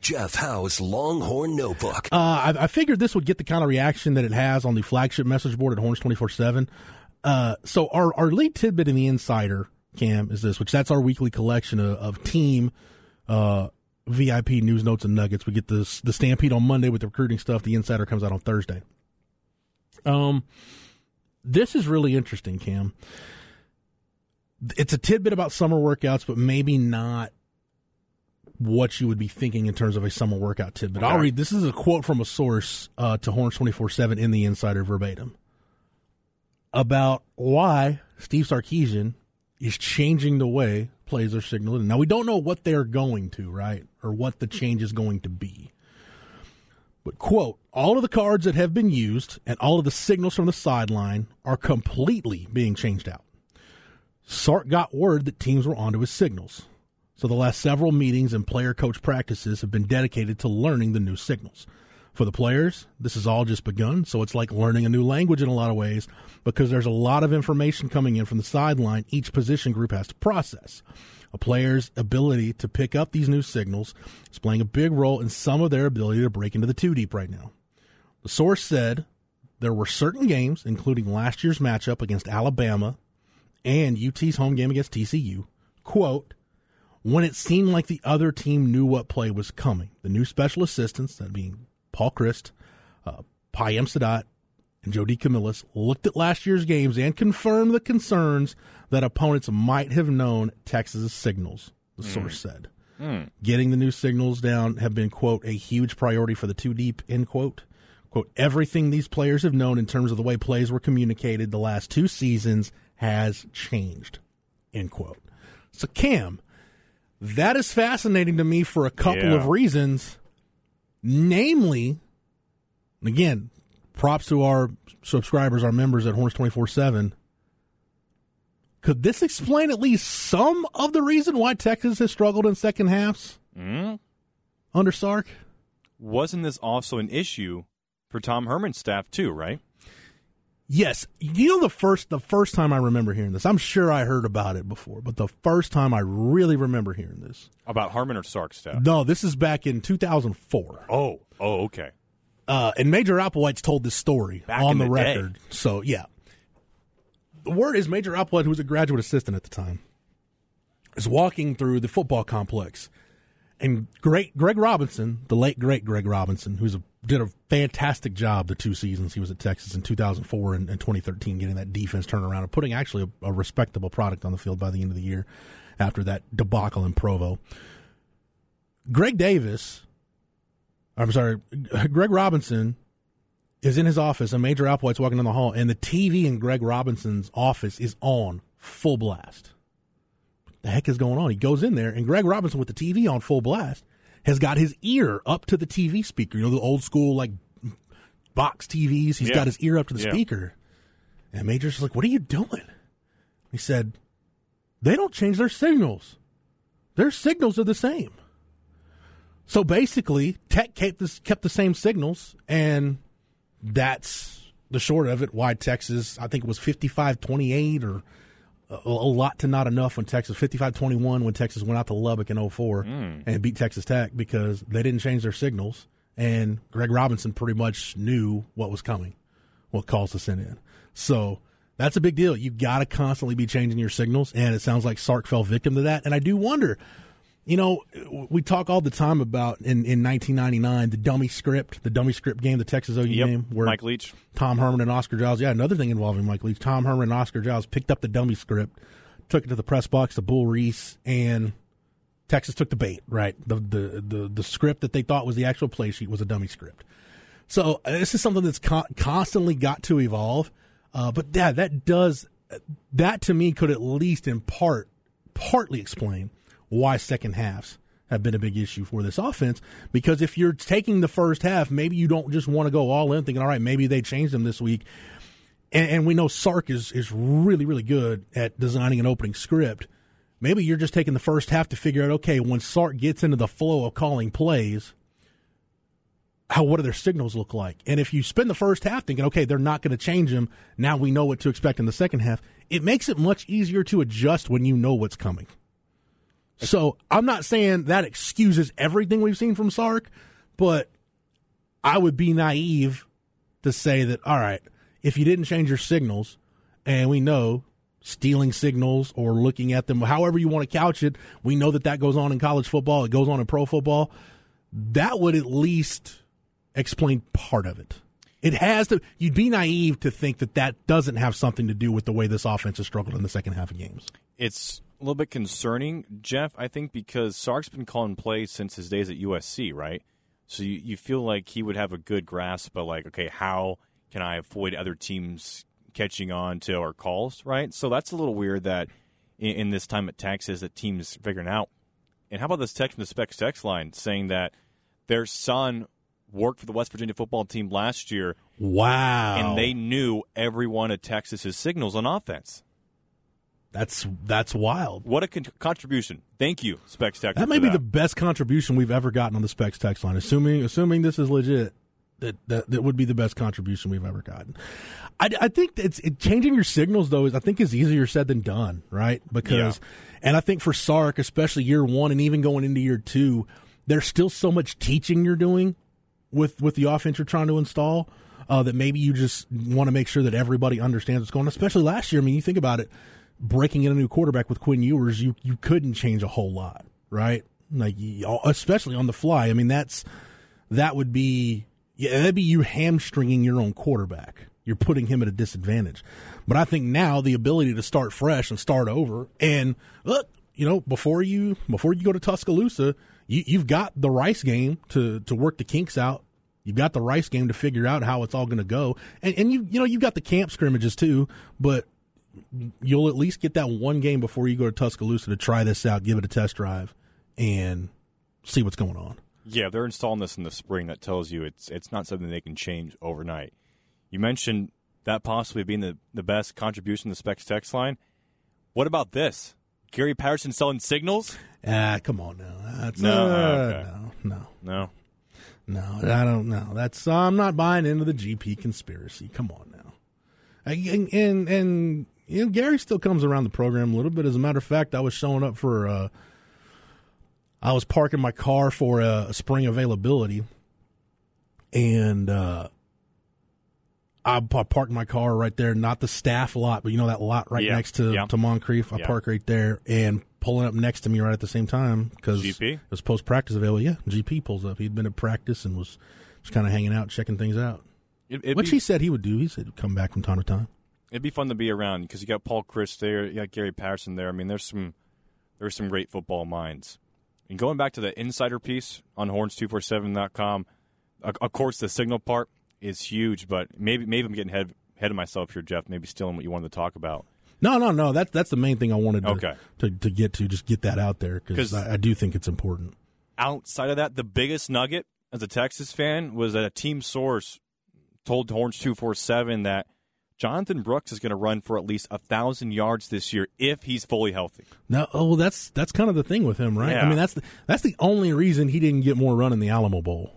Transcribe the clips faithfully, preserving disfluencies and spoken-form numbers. Jeff Howe's Longhorn Notebook. Uh, I, I figured this would get the kind of reaction that it has on the flagship message board at Horns twenty-four seven. Uh, so our, our lead tidbit in the Insider, Cam, is this, which that's our weekly collection of, of team uh, V I P news, notes, and nuggets. We get this, the Stampede on Monday with the recruiting stuff. The Insider comes out on Thursday. Um, this is really interesting, Cam. It's a tidbit about summer workouts, but maybe not what you would be thinking in terms of a summer workout tidbit. Okay. I'll read. This is a quote from a source uh, to Horns twenty-four seven in the Insider verbatim about why Steve Sarkisian is changing the way plays are signaled. Now, we don't know what they're going to, right, or what the change is going to be. But, quote, all of the cards that have been used and all of the signals from the sideline are completely being changed out. Sark got word that teams were onto his signals. So the last several meetings and player-coach practices have been dedicated to learning the new signals. For the players, this has all just begun, so it's like learning a new language in a lot of ways because there's a lot of information coming in from the sideline each position group has to process. A player's ability to pick up these new signals is playing a big role in some of their ability to break into the two deep right now. The source said there were certain games, including last year's matchup against Alabama and U T's home game against T C U, quote, when it seemed like the other team knew what play was coming. The new special assistants, that being Paul Chryst, uh, Payam Sadat, and Jody Camillus, looked at last year's games and confirmed the concerns that opponents might have known Texas' signals, the mm. source said. Mm. Getting the new signals down have been, quote, a huge priority for the two deep, end quote. Quote, everything these players have known in terms of the way plays were communicated the last two seasons has changed, end quote. So, Cam, that is fascinating to me for a couple yeah. of reasons. Namely, again, props to our subscribers, our members at Horns twenty-four seven. Could this explain at least some of the reason why Texas has struggled in second halves mm. under Sark? Wasn't this also an issue for Tom Herman's staff too, right? Yes. You know, the first the first time I remember hearing this, I'm sure I heard about it before, but the first time I really remember hearing this. About Herman or Sark's staff? No, this is back in two thousand four. Oh, oh, okay. Uh, and Major Applewhite's told this story back on the, the record. Day. So, yeah. The word is Major Applewhite, who was a graduate assistant at the time, is walking through the football complex. And great Greg Robinson, the late, great Greg Robinson, who's a did a fantastic job the two seasons he was at Texas in two thousand four and, and twenty thirteen, getting that defense turnaround and putting actually a, a respectable product on the field by the end of the year after that debacle in Provo. Greg Davis, I'm sorry, Greg Robinson is in his office, and Major Applewhite's walking down the hall, and the T V in Greg Robinson's office is on full blast. What the heck is going on? He goes in there, and Greg Robinson with the T V on full blast has got his ear up to the T V speaker. You know, the old school, like, box T Vs. He's yeah. got his ear up to the yeah. speaker. And Major's like, what are you doing? He said, they don't change their signals. Their signals are the same. So basically, Tech kept, this, kept the same signals, and that's the short of it. Why Texas, I think it was fifty-five twenty-eight or a lot to not enough when Texas, fifty-five twenty-one when Texas went out to Lubbock in oh four mm. and beat Texas Tech because they didn't change their signals, and Greg Robinson pretty much knew what was coming, what calls to send in. So that's a big deal. You've got to constantly be changing your signals, and it sounds like Sark fell victim to that. And I do wonder, you know, we talk all the time about in, in nineteen ninety-nine, the dummy script, the dummy script game, the Texas O U yep. game, where Mike Leach, Tom Herman, and Oscar Giles. Yeah, another thing involving Mike Leach. Tom Herman and Oscar Giles picked up the dummy script, took it to the press box to Bull Reese, and Texas took the bait. Right, the the the, the script that they thought was the actual play sheet was a dummy script. So uh, this is something that's con- constantly got to evolve. Uh, but yeah, that does that to me could at least in part partly explain why second halves have been a big issue for this offense, because if you're taking the first half, maybe you don't just want to go all in thinking, all right, maybe they changed them this week. And, and we know Sark is, is really, really good at designing an opening script. Maybe you're just taking the first half to figure out, okay, when Sark gets into the flow of calling plays, how what do their signals look like? And if you spend the first half thinking, okay, they're not going to change them, now we know what to expect in the second half, it makes it much easier to adjust when you know what's coming. So I'm not saying that excuses everything we've seen from Sark, but I would be naive to say that, all right, if you didn't change your signals, and we know stealing signals or looking at them, however you want to couch it, we know that that goes on in college football, it goes on in pro football, that would at least explain part of it. It has to. You'd be naive to think that that doesn't have something to do with the way this offense has struggled in the second half of games. It's a little bit concerning, Jeff, I think, because Sark's been calling plays since his days at U S C, right? So you, you feel like he would have a good grasp of, like, okay, how can I avoid other teams catching on to our calls, right? So that's a little weird that in, in this time at Texas that teams figuring out. And how about this text from the Specs text line saying that their son worked for the West Virginia football team last year. Wow. And they knew every one of Texas's signals on offense. That's that's wild. What a con- contribution. Thank you, Specs Text. That may be that. the best contribution we've ever gotten on the Specs Text line. Assuming assuming this is legit, that, that, that would be the best contribution we've ever gotten. I, I think it's it, changing your signals, though, is I think is easier said than done, right? Because, yeah. And I think for Sark, especially year one and even going into year two, there's still so much teaching you're doing with, with the offense you're trying to install uh, that maybe you just want to make sure that everybody understands what's going on. Especially last year, I mean, you think about it. Breaking in a new quarterback with Quinn Ewers, you, you couldn't change a whole lot, right? Like, especially on the fly. I mean, that's that would be yeah, that'd be you hamstringing your own quarterback. You're putting him at a disadvantage. But I think now the ability to start fresh and start over, and look, you know, before you before you go to Tuscaloosa, you, you've got the Rice game to to work the kinks out. You've got the Rice game to figure out how it's all going to go, and and you you know you've got the camp scrimmages too, but you'll at least get that one game before you go to Tuscaloosa to try this out, give it a test drive, and see what's going on. Yeah, they're installing this in the spring. That tells you it's it's not something they can change overnight. You mentioned that possibly being the, the best contribution to the Specs text line. What about this? Gary Patterson selling signals? Ah, uh, come on now. That's, no, uh, okay. no, no, no, no. I don't know. That's uh, I'm not buying into the G P conspiracy. Come on now, and and. and You know, Gary still comes around the program a little bit. As a matter of fact, I was showing up for uh, – I was parking my car for a, a spring availability, and uh, I, I parked my car right there, not the staff lot, but you know that lot right yeah. next to, yeah. to Moncrief. I yeah. park right there, and pulling up next to me right at the same time because it was post-practice available. Yeah, G P pulls up. He'd been at practice and was just kind of hanging out, checking things out, it, which be- he said he would do. He said he'd come back from time to time. It'd be fun to be around because you got Paul Chryst there, you got Gary Patterson there. I mean, there's some there's some great football minds. And going back to the insider piece on horns two four seven dot com, of course the signal part is huge, but maybe maybe I'm getting ahead ahead of myself here, Jeff. Maybe stealing what you wanted to talk about. No, no, no. That's that's the main thing I wanted to okay. to, to get to. Just get that out there because I, I do think it's important. Outside of that, the biggest nugget as a Texas fan was that a team source told Horns two four seven that Jonathan Brooks is going to run for at least one thousand yards this year if he's fully healthy. Now, oh, that's that's kind of the thing with him, right? Yeah. I mean, that's the, that's the only reason he didn't get more run in the Alamo Bowl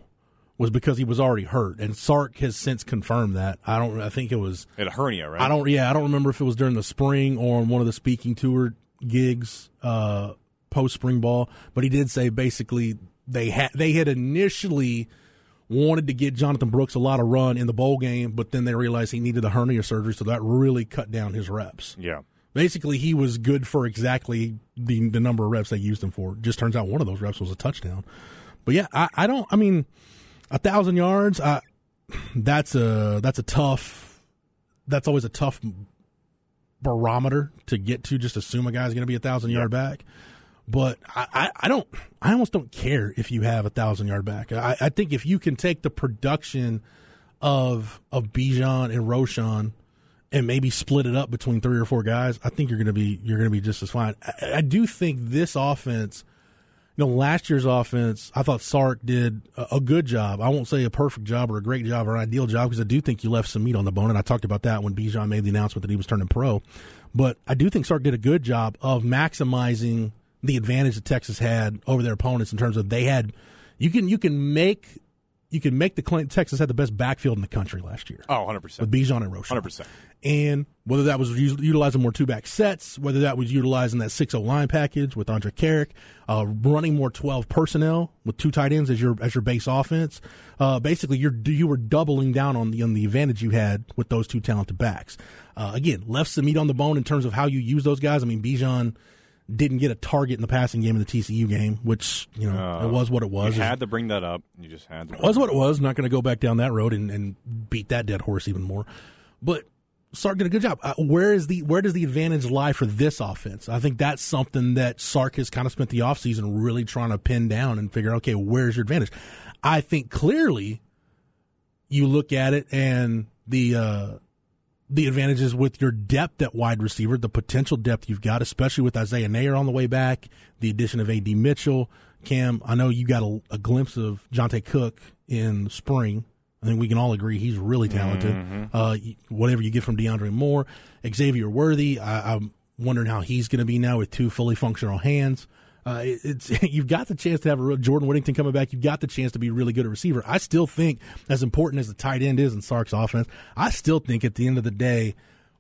was because he was already hurt, and Sark has since confirmed that. I don't. I think it was at a hernia, right? I don't. Yeah, I don't remember if it was during the spring or on one of the speaking tour gigs uh, post spring ball, but he did say basically they had they had initially. wanted to get Jonathan Brooks a lot of run in the bowl game, but then they realized he needed a hernia surgery, so that really cut down his reps. Yeah. Basically, he was good for exactly the the number of reps they used him for. Just turns out one of those reps was a touchdown. But, yeah, I, I don't – I mean, one thousand yards, I, that's a that's a tough – that's always a tough barometer to get to, just assume a guy's going to be a one thousand-yard back. But I, I, I don't. I almost don't care if you have a thousand yard back. I, I think if you can take the production of of Bijan and Roschon and maybe split it up between three or four guys, I think you're going to be you're going to be just as fine. I, I do think this offense you know, last year's offense, I thought Sark did a, a good job. I won't say a perfect job or a great job or an ideal job, because I do think you left some meat on the bone, and I talked about that when Bijan made the announcement that he was turning pro. But I do think Sark did a good job of maximizing the advantage that Texas had over their opponents in terms of they had you can you can make you can make the claim Texas had the best backfield in the country last year. Oh, one hundred percent. With Bijan and Roschon. one hundred percent. And whether that was utilizing more two-back sets, whether that was utilizing that six oh line package with Andre Carrick, uh, running more twelve personnel with two tight ends as your as your base offense, uh, basically you're, you were doubling down on the, on the advantage you had with those two talented backs. Uh, again, left some meat on the bone in terms of how you use those guys. I mean, Bijan didn't get a target in the passing game in the T C U game, which, you know, uh, it was what it was. You had to bring that up. You just had to. It was what it was. I'm not going to go back down that road and, and beat that dead horse even more. But Sark did a good job. Uh, where is the where does the advantage lie for this offense? I think that's something that Sark has kind of spent the offseason really trying to pin down and figure out, okay, where's your advantage? I think clearly you look at it and the uh, – the advantages with your depth at wide receiver, the potential depth you've got, especially with Isaiah Neyor on the way back, the addition of A D Mitchell. Cam, I know you got a, a glimpse of Johntay Cook in spring. I think we can all agree he's really talented. Mm-hmm. Uh, whatever you get from DeAndre Moore, Xavier Worthy, I, I'm wondering how he's going to be now with two fully functional hands. Uh, it, it's you've got the chance to have a real Jordan Whittington coming back. You've got the chance to be really good at receiver. I still think, as important as the tight end is in Sark's offense, I still think at the end of the day,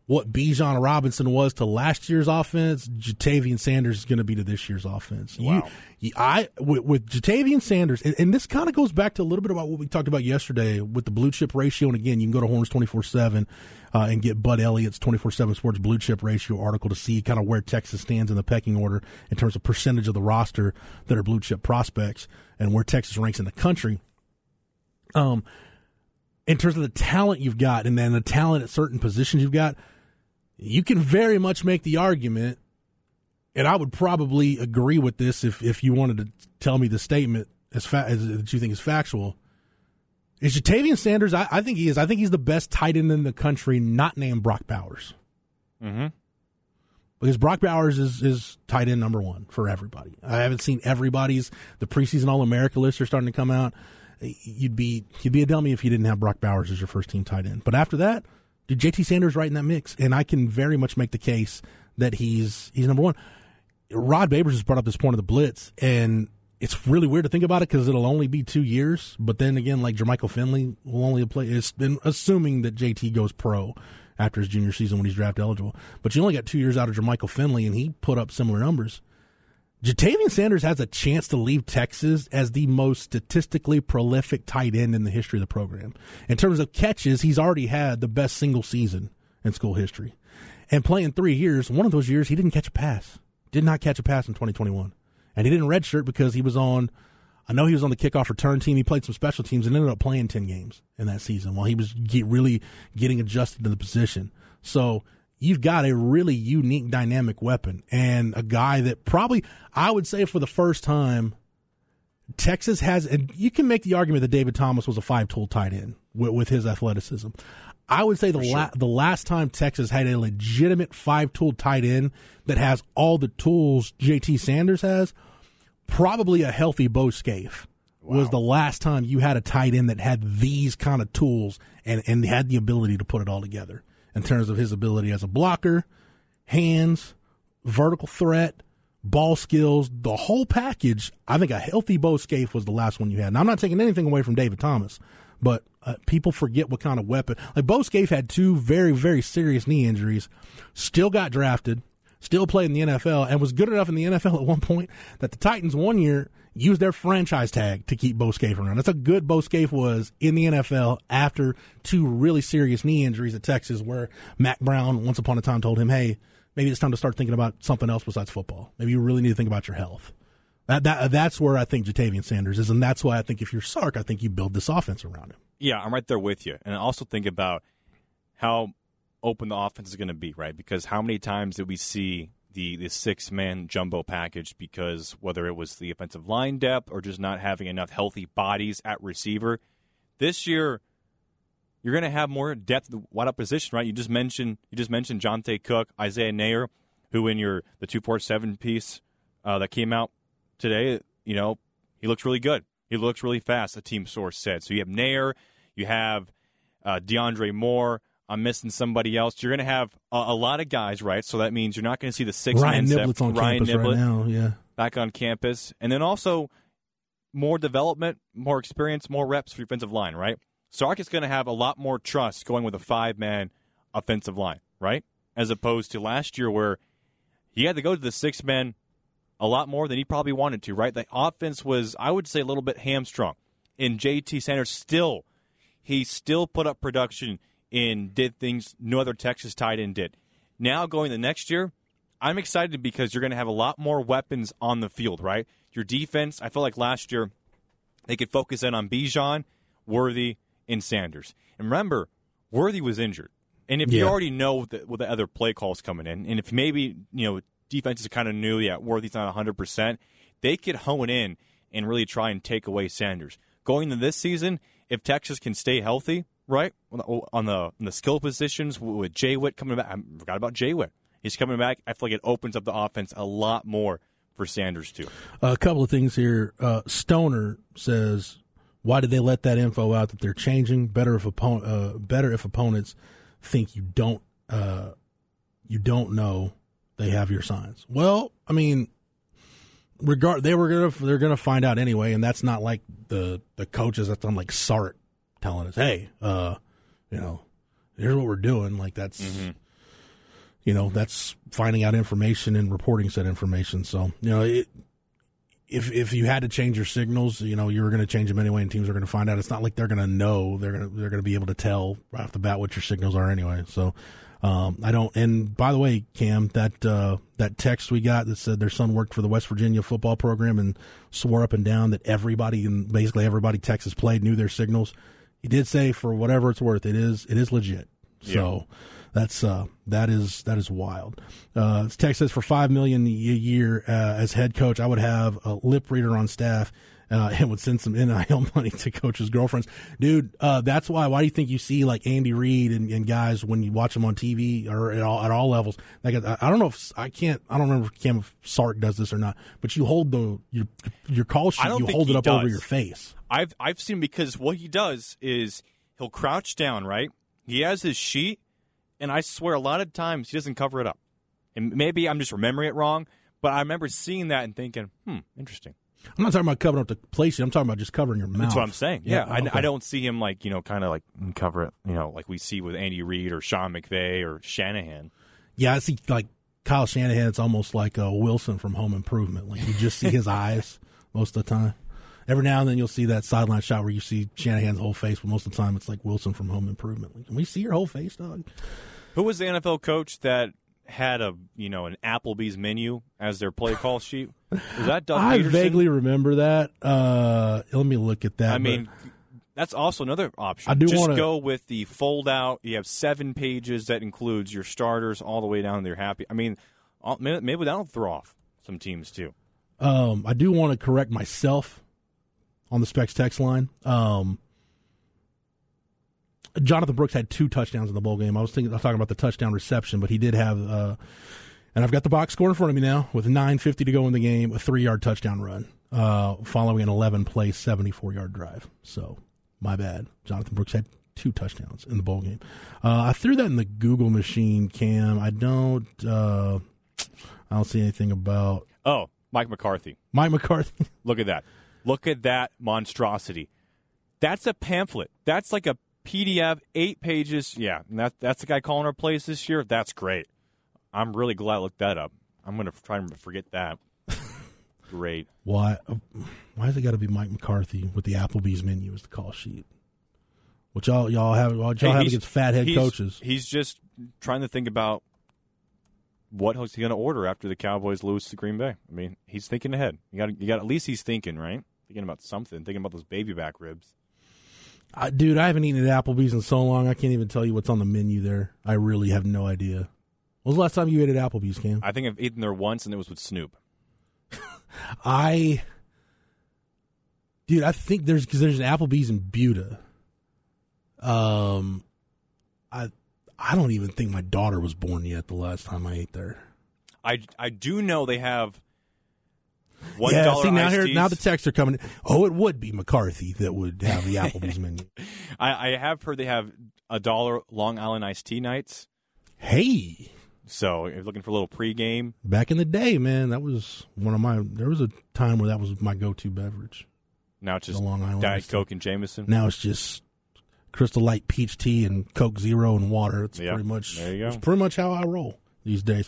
what Bijan Robinson was to last year's offense, Ja'Tavion Sanders is going to be to this year's offense. Wow. You, I with, with Ja'Tavion Sanders, and, and this kind of goes back to a little bit about what we talked about yesterday with the blue chip ratio. And again, you can go to Horns twenty-four seven uh, and get Bud Elliott's twenty-four seven Sports blue chip ratio article to see kind of where Texas stands in the pecking order in terms of percentage of the roster that are blue chip prospects and where Texas ranks in the country. Um, in terms of the talent you've got and then the talent at certain positions you've got, you can very much make the argument, and I would probably agree with this if, if you wanted to tell me the statement as fa- as that you think is factual. Is Ja'Tavion Sanders? I, I think he is. I think he's the best tight end in the country, not named Brock Bowers. Mm-hmm. Because Brock Bowers is is tight end number one for everybody. I haven't seen everybody's. The preseason All America lists are starting to come out. You'd be you'd be a dummy if you didn't have Brock Bowers as your first team tight end. But after that, J T Sanders right in that mix, and I can very much make the case that he's he's number one. Rod Babers has brought up this point of the blitz, and it's really weird to think about it because it'll only be two years. But then again, like Jermichael Finley will only play. It's been assuming that J T goes pro after his junior season when he's draft eligible. But you only got two years out of Jermichael Finley, and he put up similar numbers. Ja'Tavion Sanders has a chance to leave Texas as the most statistically prolific tight end in the history of the program. In terms of catches, he's already had the best single season in school history. And playing three years, one of those years he didn't catch a pass. Did not catch a pass in twenty twenty-one. And he didn't redshirt because he was on, I know he was on the kickoff return team. He played some special teams and ended up playing ten games in that season while he was get really getting adjusted to the position. So you've got a really unique dynamic weapon and a guy that probably, I would say for the first time, Texas has, and you can make the argument that David Thomas was a five-tool tight end with, with his athleticism. I would say the sure. la- the last time Texas had a legitimate five-tool tight end that has all the tools J T Sanders has, probably a healthy Bo Scaife. Wow. Was the last time you had a tight end that had these kind of tools and, and had the ability to put it all together. In terms of his ability as a blocker, hands, vertical threat, ball skills, the whole package, I think a healthy Bo Scaife was the last one you had. And I'm not taking anything away from David Thomas, but uh, people forget what kind of weapon. Like Bo Scaife had two very, very serious knee injuries, still got drafted, still played in the N F L, and was good enough in the N F L at one point that the Titans one year used their franchise tag to keep Bo Scaife around. That's how good Bo Scaife was in the N F L after two really serious knee injuries at Texas where Mack Brown once upon a time told him, hey, maybe it's time to start thinking about something else besides football. Maybe you really need to think about your health. That, that That's where I think Ja'Tavion Sanders is, and that's why I think if you're Sark, I think you build this offense around him. Yeah, I'm right there with you. And I also think about how open the offense is going to be, right? Because how many times did we see the the six-man jumbo package because whether it was the offensive line depth or just not having enough healthy bodies at receiver. This year, you're going to have more depth wide up position, right? You just mentioned you just mentioned Jonte Cook, Isaiah Neyor, who in your the two forty-seven piece uh, that came out today you know, he looks really good. He looks really fast, a team source said. So you have Neyor, you have uh, DeAndre Moore. I'm missing somebody else. You're going to have a, a lot of guys, right? So that means you're not going to see the six man set. Ryan Niblett's on Ryan campus Niblett right now, yeah. Back on campus. And then also more development, more experience, more reps for defensive line, right? Sark is going to have a lot more trust going with a five-man offensive line, right? As opposed to last year where he had to go to the six-man a lot more than he probably wanted to, right? The offense was, I would say, a little bit hamstrung. And J T Sanders still, he still put up production and did things no other Texas tight end did. Now going the next year, I'm excited because you're going to have a lot more weapons on the field, right? Your defense, I felt like last year, they could focus in on Bijan, Worthy, and Sanders. And remember, Worthy was injured. And if yeah. you already know what the, what the other play calls coming in, and if maybe, you know, defenses kind of knew, yeah, Worthy's not one hundred percent, they could hone in and really try and take away Sanders. Going into this season, if Texas can stay healthy, right, on the on the skill positions with Jaywitt coming back, I forgot about Jaywitt. He's coming back. I feel like it opens up the offense a lot more for Sanders, too. A couple of things here. Uh, Stoner says, why did they let that info out that they're changing? Better if, oppo- uh, better if opponents think you don't uh, you don't know they have your signs. Well, I mean, regard they were gonna they're gonna find out anyway, and that's not like the the coaches. That's on like Sark telling us, hey, uh, you know, here's what we're doing. Like that's. Mm-hmm. You know, that's finding out information and reporting said information. So, you know, it, if if you had to change your signals, you know, you were going to change them anyway, and teams are going to find out. It's not like they're going to know. They're going to they're going to be able to tell right off the bat what your signals are anyway. So, um, I don't. And by the way, Cam, that uh, that text we got that said their son worked for the West Virginia football program and swore up and down that everybody and basically everybody Texas played knew their signals. He did say, for whatever it's worth, it is it is legit. So. Yeah. That's uh, that is that is wild. Uh, Tech says for five million a year uh, as head coach, I would have a lip reader on staff uh, and would send some N I L money to coaches' girlfriends. Dude, uh, that's why. Why do you think you see like Andy Reid and, and guys when you watch them on T V or at all, at all levels? Like I, I don't know if I can't. I don't remember if Cam Sark does this or not. But you hold the your your call sheet. You hold it up does. Over your face. I've I've seen because what he does is he'll crouch down. Right, he has his sheet. And I swear a lot of times he doesn't cover it up. And maybe I'm just remembering it wrong, but I remember seeing that and thinking, hmm, interesting. I'm not talking about covering up the play sheet. I'm talking about just covering your mouth. That's what I'm saying. Yeah, yeah. I, okay. I don't see him like, you know, kind of like cover it, you know, like we see with Andy Reid or Sean McVay or Shanahan. Yeah, I see like Kyle Shanahan. It's almost like uh, Wilson from Home Improvement. Like you just see his eyes most of the time. Every now and then you'll see that sideline shot where you see Shanahan's whole face, but most of the time it's like Wilson from Home Improvement. Like, can we see your whole face, dog? Who was the N F L coach that had a you know an Applebee's menu as their play call sheet? Was that Doug I Peterson? Vaguely remember that. Uh, let me look at that. I mean, that's also another option. I do Just wanna... go with the fold out. You have seven pages that includes your starters all the way down to your happy. I mean, maybe that'll throw off some teams too. Um, I do want to correct myself. On the Specs text line, um, Jonathan Brooks had two touchdowns in the bowl game. I was thinking, I was talking about the touchdown reception, but he did have, uh, and I've got the box score in front of me now with nine fifty to go in the game, a three-yard touchdown run uh, following an eleven-play, seventy-four-yard drive. So, my bad. Jonathan Brooks had two touchdowns in the bowl game. Uh, I threw that in the Google machine, Cam. I don't, uh, I don't see anything about. Oh, Mike McCarthy. Mike McCarthy. Look at that. Look at that monstrosity. That's a pamphlet. That's like a P D F, eight pages. Yeah, that, that's the guy calling our plays this year. That's great. I'm really glad I looked that up. I'm going to try to forget that. Great. Why Why has it got to be Mike McCarthy with the Applebee's menu as the call sheet? Which y'all, y'all have, y'all hey, have against fathead he's, coaches. He's just trying to think about what is he going to order after the Cowboys lose to Green Bay. I mean, he's thinking ahead. You got you got at least he's thinking, right? Thinking about something, thinking about those baby back ribs. Uh, dude, I haven't eaten at Applebee's in so long, I can't even tell you what's on the menu there. I really have no idea. When was the last time you ate at Applebee's, Cam? I think I've eaten there once, and it was with Snoop. I, dude, I think there's because there's an Applebee's in Buda. Um, I I don't even think my daughter was born yet the last time I ate there. I I do know they have One yeah, dollar see, now, here, now the texts are coming. Oh, it would be McCarthy that would have the Applebee's menu. I, I have heard they have a dollar Long Island iced tea nights. Hey. So if you're looking for a little pregame. Back in the day, man, that was one of my – there was a time where that was my go-to beverage. Now it's just Diet Coke and Jameson? Now it's just Crystal Light peach tea and Coke Zero and water. It's yep. pretty much, there you go. It's pretty much how I roll these days.